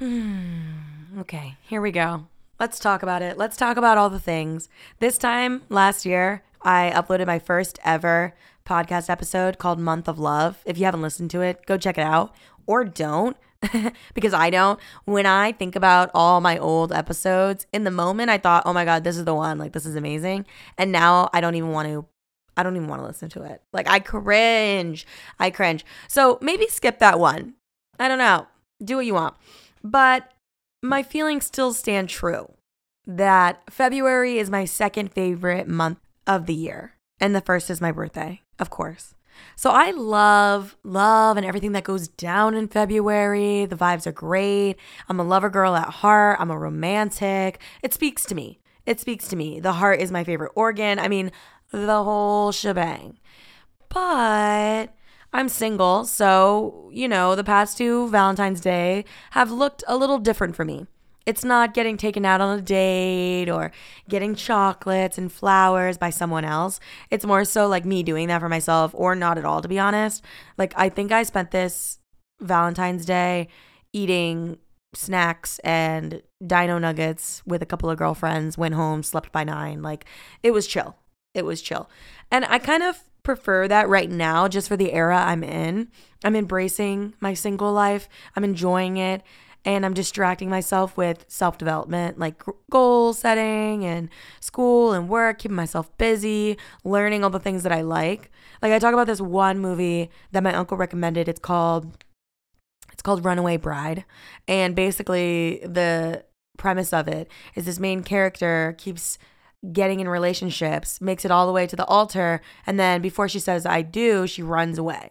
Okay, here we go. Let's talk about it. Let's talk about all the things. This time last year, I uploaded my first ever podcast episode called Month of Love. If you haven't listened to it, go check it out. Or don't, because I don't. When I think about all my old episodes, in the moment I thought, oh my God, this is the one. Like, this is amazing. And now I don't even want to listen to it. Like, I cringe. So maybe skip that one. I don't know. Do what you want. But my feelings still stand true that February is my second favorite month of the year. And the first is my birthday, of course. So I love and everything that goes down in February. The vibes are great. I'm a lover girl at heart. I'm a romantic. It speaks to me. The heart is my favorite organ. I mean, the whole shebang. But I'm single, so, you know, the past two Valentine's Day have looked a little different for me. It's not getting taken out on a date or getting chocolates and flowers by someone else. It's more so like me doing that for myself, or not at all, to be honest. Like, I think I spent this Valentine's Day eating snacks and dino nuggets with a couple of girlfriends, went home, slept by 9. Like, it was chill. And I kind of prefer that right now, just for the era I'm in. I'm embracing my single life. I'm enjoying it. And I'm distracting myself with self-development, like goal setting and school and work, keeping myself busy, learning all the things that I like. Like, I talk about this one movie that my uncle recommended. It's called Runaway Bride. And basically the premise of it is this main character keeps getting in relationships, makes it all the way to the altar, and then before she says I do, she runs away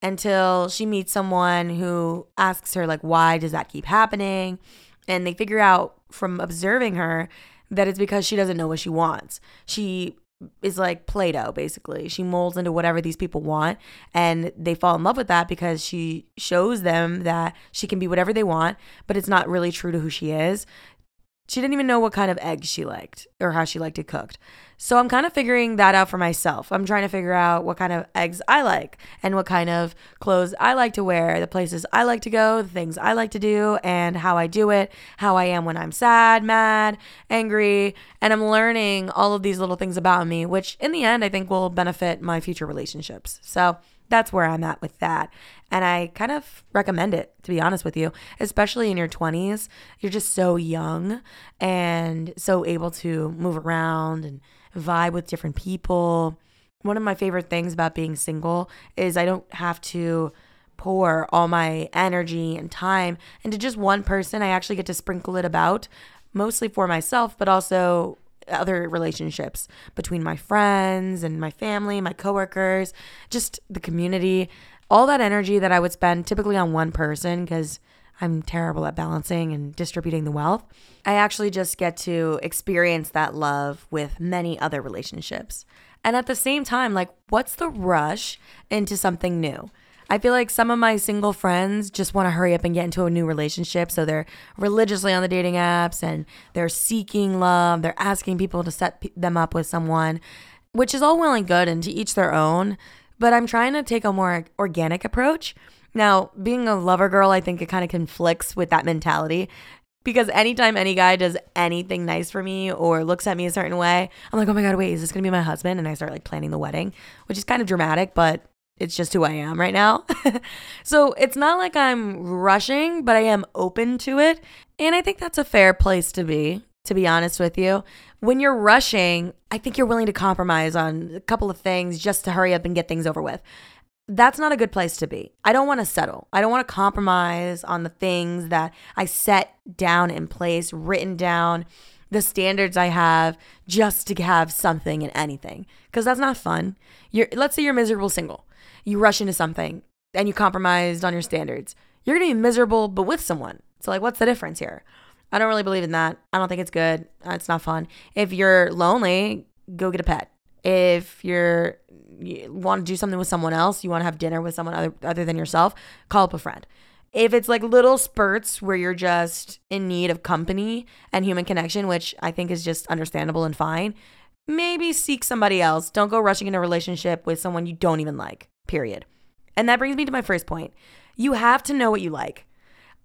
until she meets someone who asks her, like, why does that keep happening? And they figure out from observing her that it's because she doesn't know what she wants. She is like Play-Doh, basically. She molds into whatever these people want, and they fall in love with that because she shows them that she can be whatever they want, but it's not really true to who she is. She didn't even know what kind of eggs she liked or how she liked it cooked. So I'm kind of figuring that out for myself. I'm trying to figure out what kind of eggs I like and what kind of clothes I like to wear, the places I like to go, the things I like to do, and how I do it, how I am when I'm sad, mad, angry. And I'm learning all of these little things about me, which in the end I think will benefit my future relationships. So that's where I'm at with that. And I kind of recommend it, to be honest with you, especially in your 20s. You're just so young and so able to move around and vibe with different people. One of my favorite things about being single is I don't have to pour all my energy and time into just one person. I actually get to sprinkle it about, mostly for myself, but also other relationships between my friends and my family, my coworkers, just the community, all that energy that I would spend typically on one person, because I'm terrible at balancing and distributing the wealth. I actually just get to experience that love with many other relationships. And at the same time, like, what's the rush into something new? I feel like some of my single friends just want to hurry up and get into a new relationship. So they're religiously on the dating apps and they're seeking love. They're asking people to set them up with someone, which is all well and good and to each their own. But I'm trying to take a more organic approach. Now, being a lover girl, I think it kind of conflicts with that mentality, because anytime any guy does anything nice for me or looks at me a certain way, I'm like, oh my God, wait, is this going to be my husband? And I start like planning the wedding, which is kind of dramatic, but it's just who I am right now. So it's not like I'm rushing, but I am open to it. And I think that's a fair place to be honest with you. When you're rushing, I think you're willing to compromise on a couple of things just to hurry up and get things over with. That's not a good place to be. I don't want to settle. I don't want to compromise on the things that I set down in place, written down, the standards I have just to have something and anything, because that's not fun. Let's say you're miserable single. You rush into something and you compromised on your standards. You're going to be miserable, but with someone. So like, what's the difference here? I don't really believe in that. I don't think it's good. It's not fun. If you're lonely, go get a pet. If you want to do something with someone else, you want to have dinner with someone other than yourself, call up a friend. If it's like little spurts where you're just in need of company and human connection, which I think is just understandable and fine, maybe seek somebody else. Don't go rushing into a relationship with someone you don't even like. Period. And that brings me to my first point. You have to know what you like.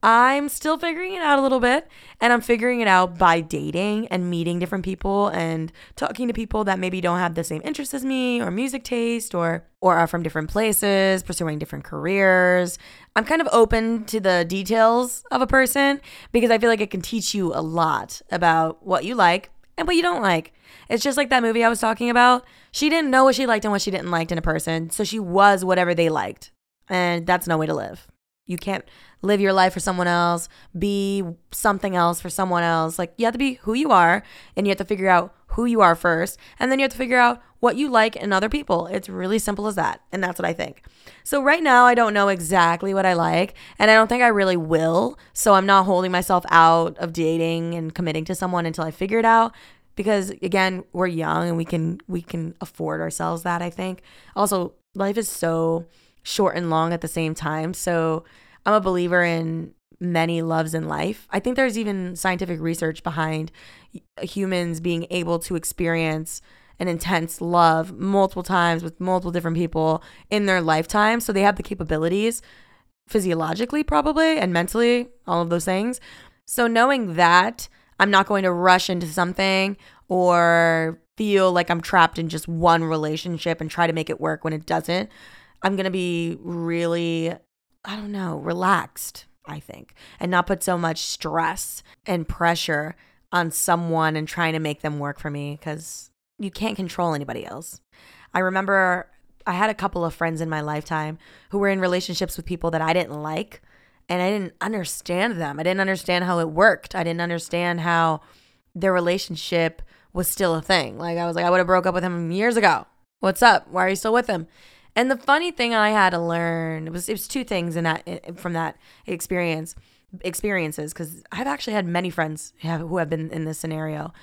I'm still figuring it out a little bit, and I'm figuring it out by dating and meeting different people and talking to people that maybe don't have the same interests as me or music taste or are from different places, pursuing different careers. I'm kind of open to the details of a person because I feel like it can teach you a lot about what you like and what you don't like. It's just like that movie I was talking about. She didn't know what she liked and what she didn't like in a person, so she was whatever they liked, and that's no way to live. You can't live your life for someone else, be something else for someone else. Like, you have to be who you are, and you have to figure out who you are first, and then you have to figure out what you like in other people. It's really simple as that, and that's what I think. So right now, I don't know exactly what I like, and I don't think I really will, so I'm not holding myself out of dating and committing to someone until I figure it out. Because, again, we're young and we can afford ourselves that, I think. Also, life is so short and long at the same time. So I'm a believer in many loves in life. I think there's even scientific research behind humans being able to experience an intense love multiple times with multiple different people in their lifetime. So they have the capabilities physiologically probably and mentally, all of those things. So knowing that, I'm not going to rush into something or feel like I'm trapped in just one relationship and try to make it work when it doesn't. I'm going to be really, relaxed, I think, and not put so much stress and pressure on someone and trying to make them work for me because you can't control anybody else. I remember I had a couple of friends in my lifetime who were in relationships with people that I didn't like. And I didn't understand them. I didn't understand how it worked. I didn't understand how their relationship was still a thing. Like, I was like, I would have broke up with him years ago. What's up? Why are you still with him? And the funny thing I had to learn it was two things from that experiences because I've actually had many friends who have been in this scenario.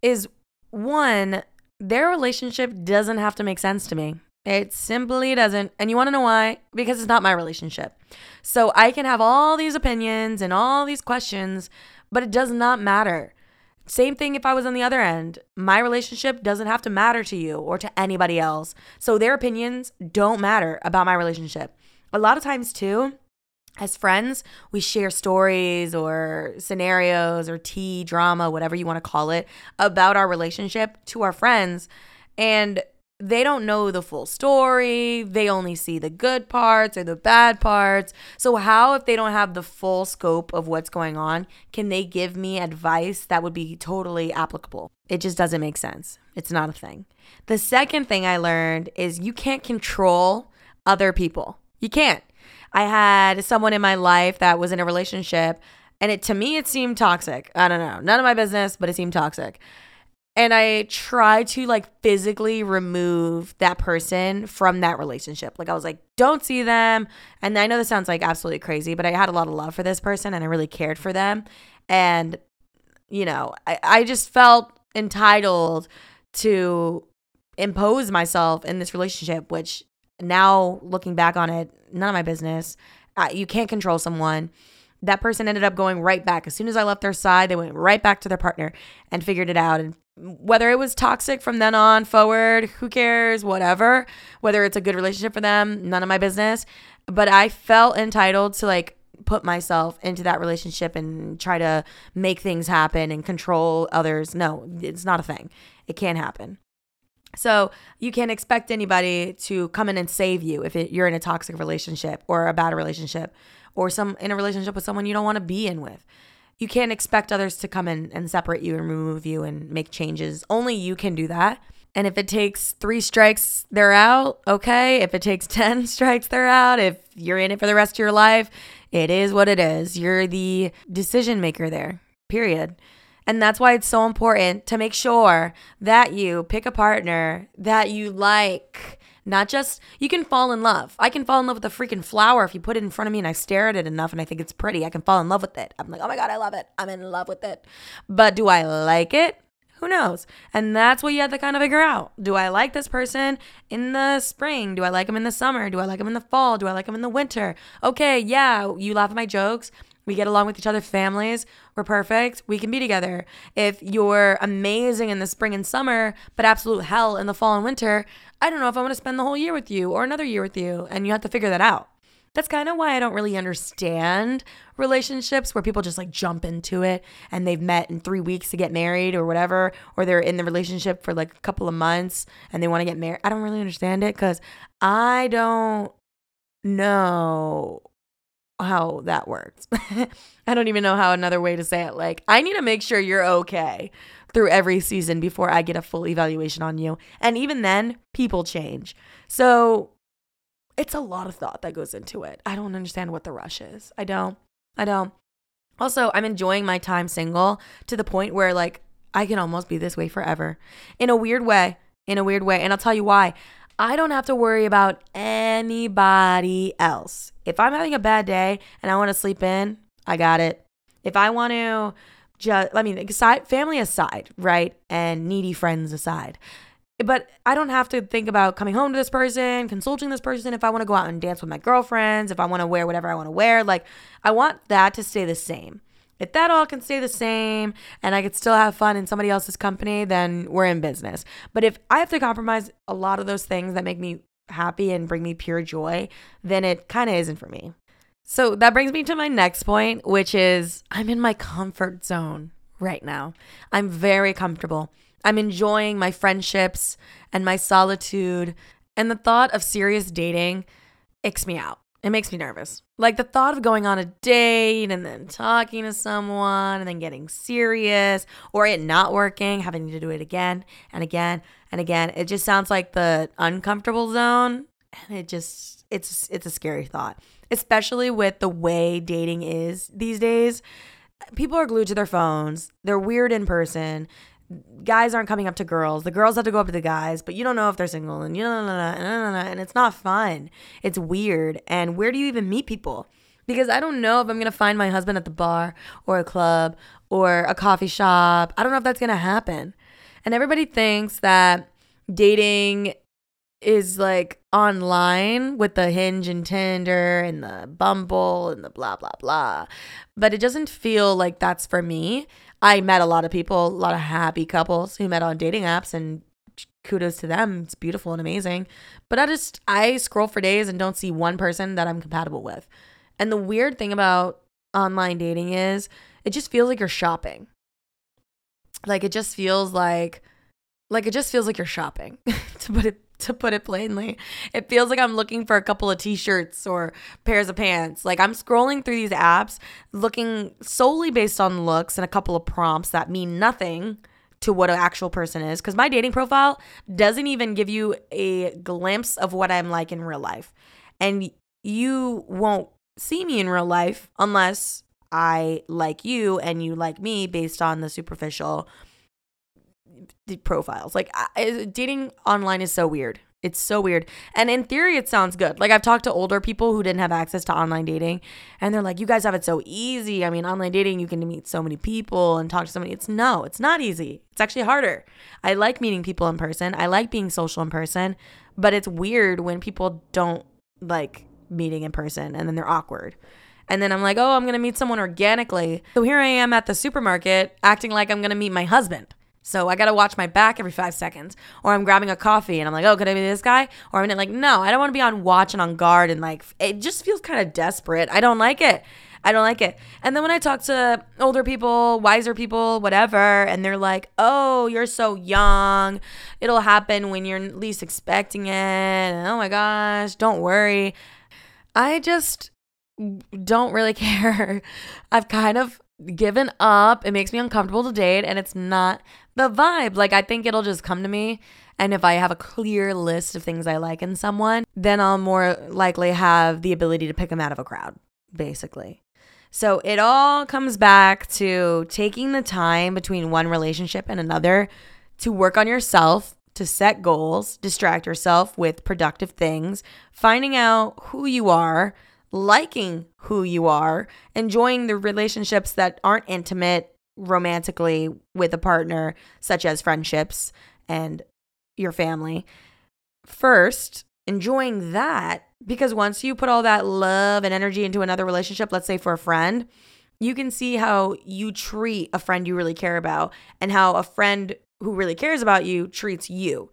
Is one, their relationship doesn't have to make sense to me. It simply doesn't. And you want to know why? Because it's not my relationship. So I can have all these opinions and all these questions, but it does not matter. Same thing if I was on the other end. My relationship doesn't have to matter to you or to anybody else. So their opinions don't matter about my relationship. A lot of times too, as friends, we share stories or scenarios or tea, drama, whatever you want to call it, about our relationship to our friends. And they don't know the full story. They only see the good parts or the bad parts. So how, if they don't have the full scope of what's going on, can they give me advice that would be totally applicable? It just doesn't make sense. It's not a thing. The second thing I learned is you can't control other people. You can't. I had someone in my life that was in a relationship, and to me it seemed toxic. I don't know. None of my business, but it seemed toxic. And I tried to physically remove that person from that relationship. I was like, don't see them. And I know this sounds absolutely crazy, but I had a lot of love for this person and I really cared for them. And, I just felt entitled to impose myself in this relationship, which now looking back on it, none of my business. You can't control someone. That person ended up going right back. As soon as I left their side, they went right back to their partner and figured it out. And whether it was toxic from then on forward, who cares, whatever. Whether it's a good relationship for them, none of my business. But I felt entitled to put myself into that relationship and try to make things happen and control others. No, it's not a thing. It can't happen. So you can't expect anybody to come in and save you if you're in a toxic relationship or a bad relationship or in a relationship with someone you don't want to be in with. You can't expect others to come in and separate you and remove you and make changes. Only you can do that. And if it takes 3 strikes, they're out, okay. If it takes 10 strikes, they're out. If you're in it for the rest of your life, it is what it is. You're the decision maker there, period. And that's why it's so important to make sure that you pick a partner that you like. Not just, you can fall in love. I can fall in love with a freaking flower if you put it in front of me and I stare at it enough and I think it's pretty. I can fall in love with it. I'm like, oh my God, I love it. I'm in love with it. But do I like it? Who knows? And that's what you have to kind of figure out. Do I like this person in the spring? Do I like him in the summer? Do I like him in the fall? Do I like him in the winter? Okay, yeah, you laugh at my jokes. We get along with each other, families. We're perfect. We can be together. If you're amazing in the spring and summer, but absolute hell in the fall and winter, I don't know if I want to spend the whole year with you or another year with you. And you have to figure that out. That's kind of why I don't really understand relationships where people just like jump into it and they've met in 3 weeks to get married or whatever, or they're in the relationship for like a couple of months and they want to get married. I don't really understand it because I don't know how that works. I don't even know how another way to say it. Like, I need to make sure you're okay through every season before I get a full evaluation on you. And even then, people change. So it's a lot of thought that goes into it. I don't understand what the rush is. I don't. Also, I'm enjoying my time single to the point where like I can almost be this way forever in a weird way. And I'll tell you why. I don't have to worry about anybody else. If I'm having a bad day and I want to sleep in, I got it. If I want to just, I mean, family aside, right? And needy friends aside. But I don't have to think about coming home to this person, consulting this person. If I want to go out and dance with my girlfriends, if I want to wear whatever I want to wear, like I want that to stay the same. If that all can stay the same and I could still have fun in somebody else's company, then we're in business. But if I have to compromise a lot of those things that make me happy and bring me pure joy, then it kind of isn't for me. So that brings me to my next point, which is I'm in my comfort zone right now. I'm very comfortable. I'm enjoying my friendships and my solitude. And the thought of serious dating icks me out. It makes me nervous. Like the thought of going on a date and then talking to someone and then getting serious or it not working, having to do it again and again and again. It just sounds like the uncomfortable zone. And it's a scary thought, especially with the way dating is these days. People are glued to their phones. They're weird in person. Guys aren't coming up to girls. The girls have to go up to the guys, but you don't know if they're single and you don't know, and it's not fun. It's weird. And where do you even meet people? Because I don't know if I'm going to find my husband at the bar or a club or a coffee shop. I don't know if that's going to happen. And everybody thinks that dating is like online with the Hinge and Tinder and the Bumble and the blah, blah, blah. But it doesn't feel like that's for me. I met a lot of people, a lot of happy couples who met on dating apps, and kudos to them. It's beautiful and amazing. But I scroll for days and don't see one person that I'm compatible with. And the weird thing about online dating is it just feels like you're shopping. Like it just feels like you're shopping, to put it plainly. It feels like I'm looking for a couple of t-shirts or pairs of pants. Like I'm scrolling through these apps looking solely based on looks and a couple of prompts that mean nothing to what an actual person is, because my dating profile doesn't even give you a glimpse of what I'm like in real life. And you won't see me in real life unless I like you and you like me based on the superficial profiles. Like dating online is so weird. It's so weird. And in theory, it sounds good. Like I've talked to older people who didn't have access to online dating and they're like, you guys have it so easy. I mean, online dating, you can meet so many people and talk to somebody. It's not easy. It's actually harder. I like meeting people in person. I like being social in person, but it's weird when people don't like meeting in person and then they're awkward. And then I'm like, oh, I'm going to meet someone organically. So here I am at the supermarket acting like I'm going to meet my husband. So I got to watch my back every 5 seconds, or I'm grabbing a coffee and I'm like, oh, could I be this guy? Or I'm like, no, I don't want to be on watch and on guard. And like, it just feels kind of desperate. I don't like it. And then when I talk to older people, wiser people, whatever, and they're like, oh, you're so young. It'll happen when you're least expecting it. And oh my gosh, don't worry. I just don't really care. I've kind of given up. It makes me uncomfortable to date and it's not the vibe. Like I think it'll just come to me, and if I have a clear list of things I like in someone, then I'll more likely have the ability to pick them out of a crowd, basically. So it all comes back to taking the time between one relationship and another to work on yourself, to set goals, distract yourself with productive things, finding out who you are, liking who you are, enjoying the relationships that aren't intimate romantically with a partner, such as friendships and your family. First, enjoying that, because once you put all that love and energy into another relationship, let's say for a friend, you can see how you treat a friend you really care about and how a friend who really cares about you treats you.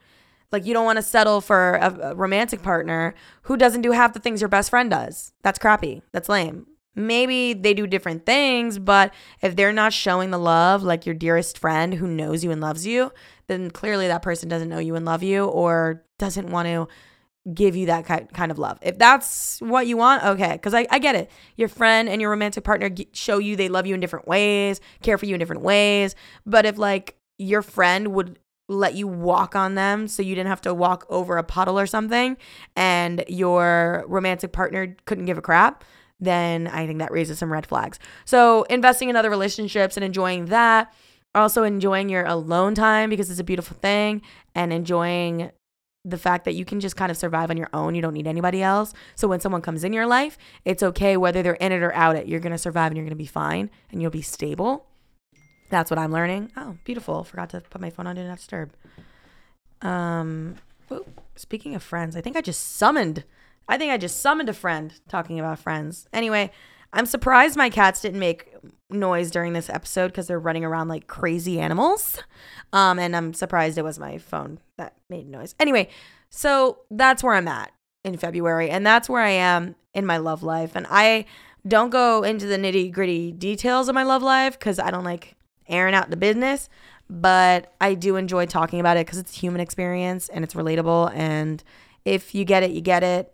Like, you don't want to settle for a romantic partner who doesn't do half the things your best friend does. That's crappy. That's lame. Maybe they do different things, but if they're not showing the love like your dearest friend who knows you and loves you, then clearly that person doesn't know you and love you or doesn't want to give you that kind of love. If that's what you want, okay, because I get it. Your friend and your romantic partner show you they love you in different ways, care for you in different ways, but if like your friend would let you walk on them so you didn't have to walk over a puddle or something and your romantic partner couldn't give a crap, then I think that raises some red flags. So investing in other relationships and enjoying that, also enjoying your alone time because it's a beautiful thing, and enjoying the fact that you can just kind of survive on your own. You don't need anybody else. So when someone comes in your life, it's okay whether they're in it or out it. You're going to survive and you're going to be fine and you'll be stable. That's what I'm learning. Oh, beautiful. Forgot to put my phone on Do Not Disturb. Speaking of friends, I think I just summoned a friend talking about friends. Anyway, I'm surprised my cats didn't make noise during this episode because they're running around like crazy animals. And I'm surprised it was my phone that made noise. Anyway, so that's where I'm at in February. And that's where I am in my love life. And I don't go into the nitty gritty details of my love life because I don't like airing out the business. But I do enjoy talking about it because it's a human experience and it's relatable. And if you get it, you get it.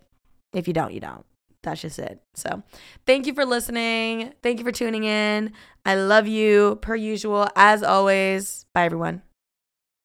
If you don't, you don't. That's just it. So thank you for listening. Thank you for tuning in. I love you per usual. As always, bye everyone.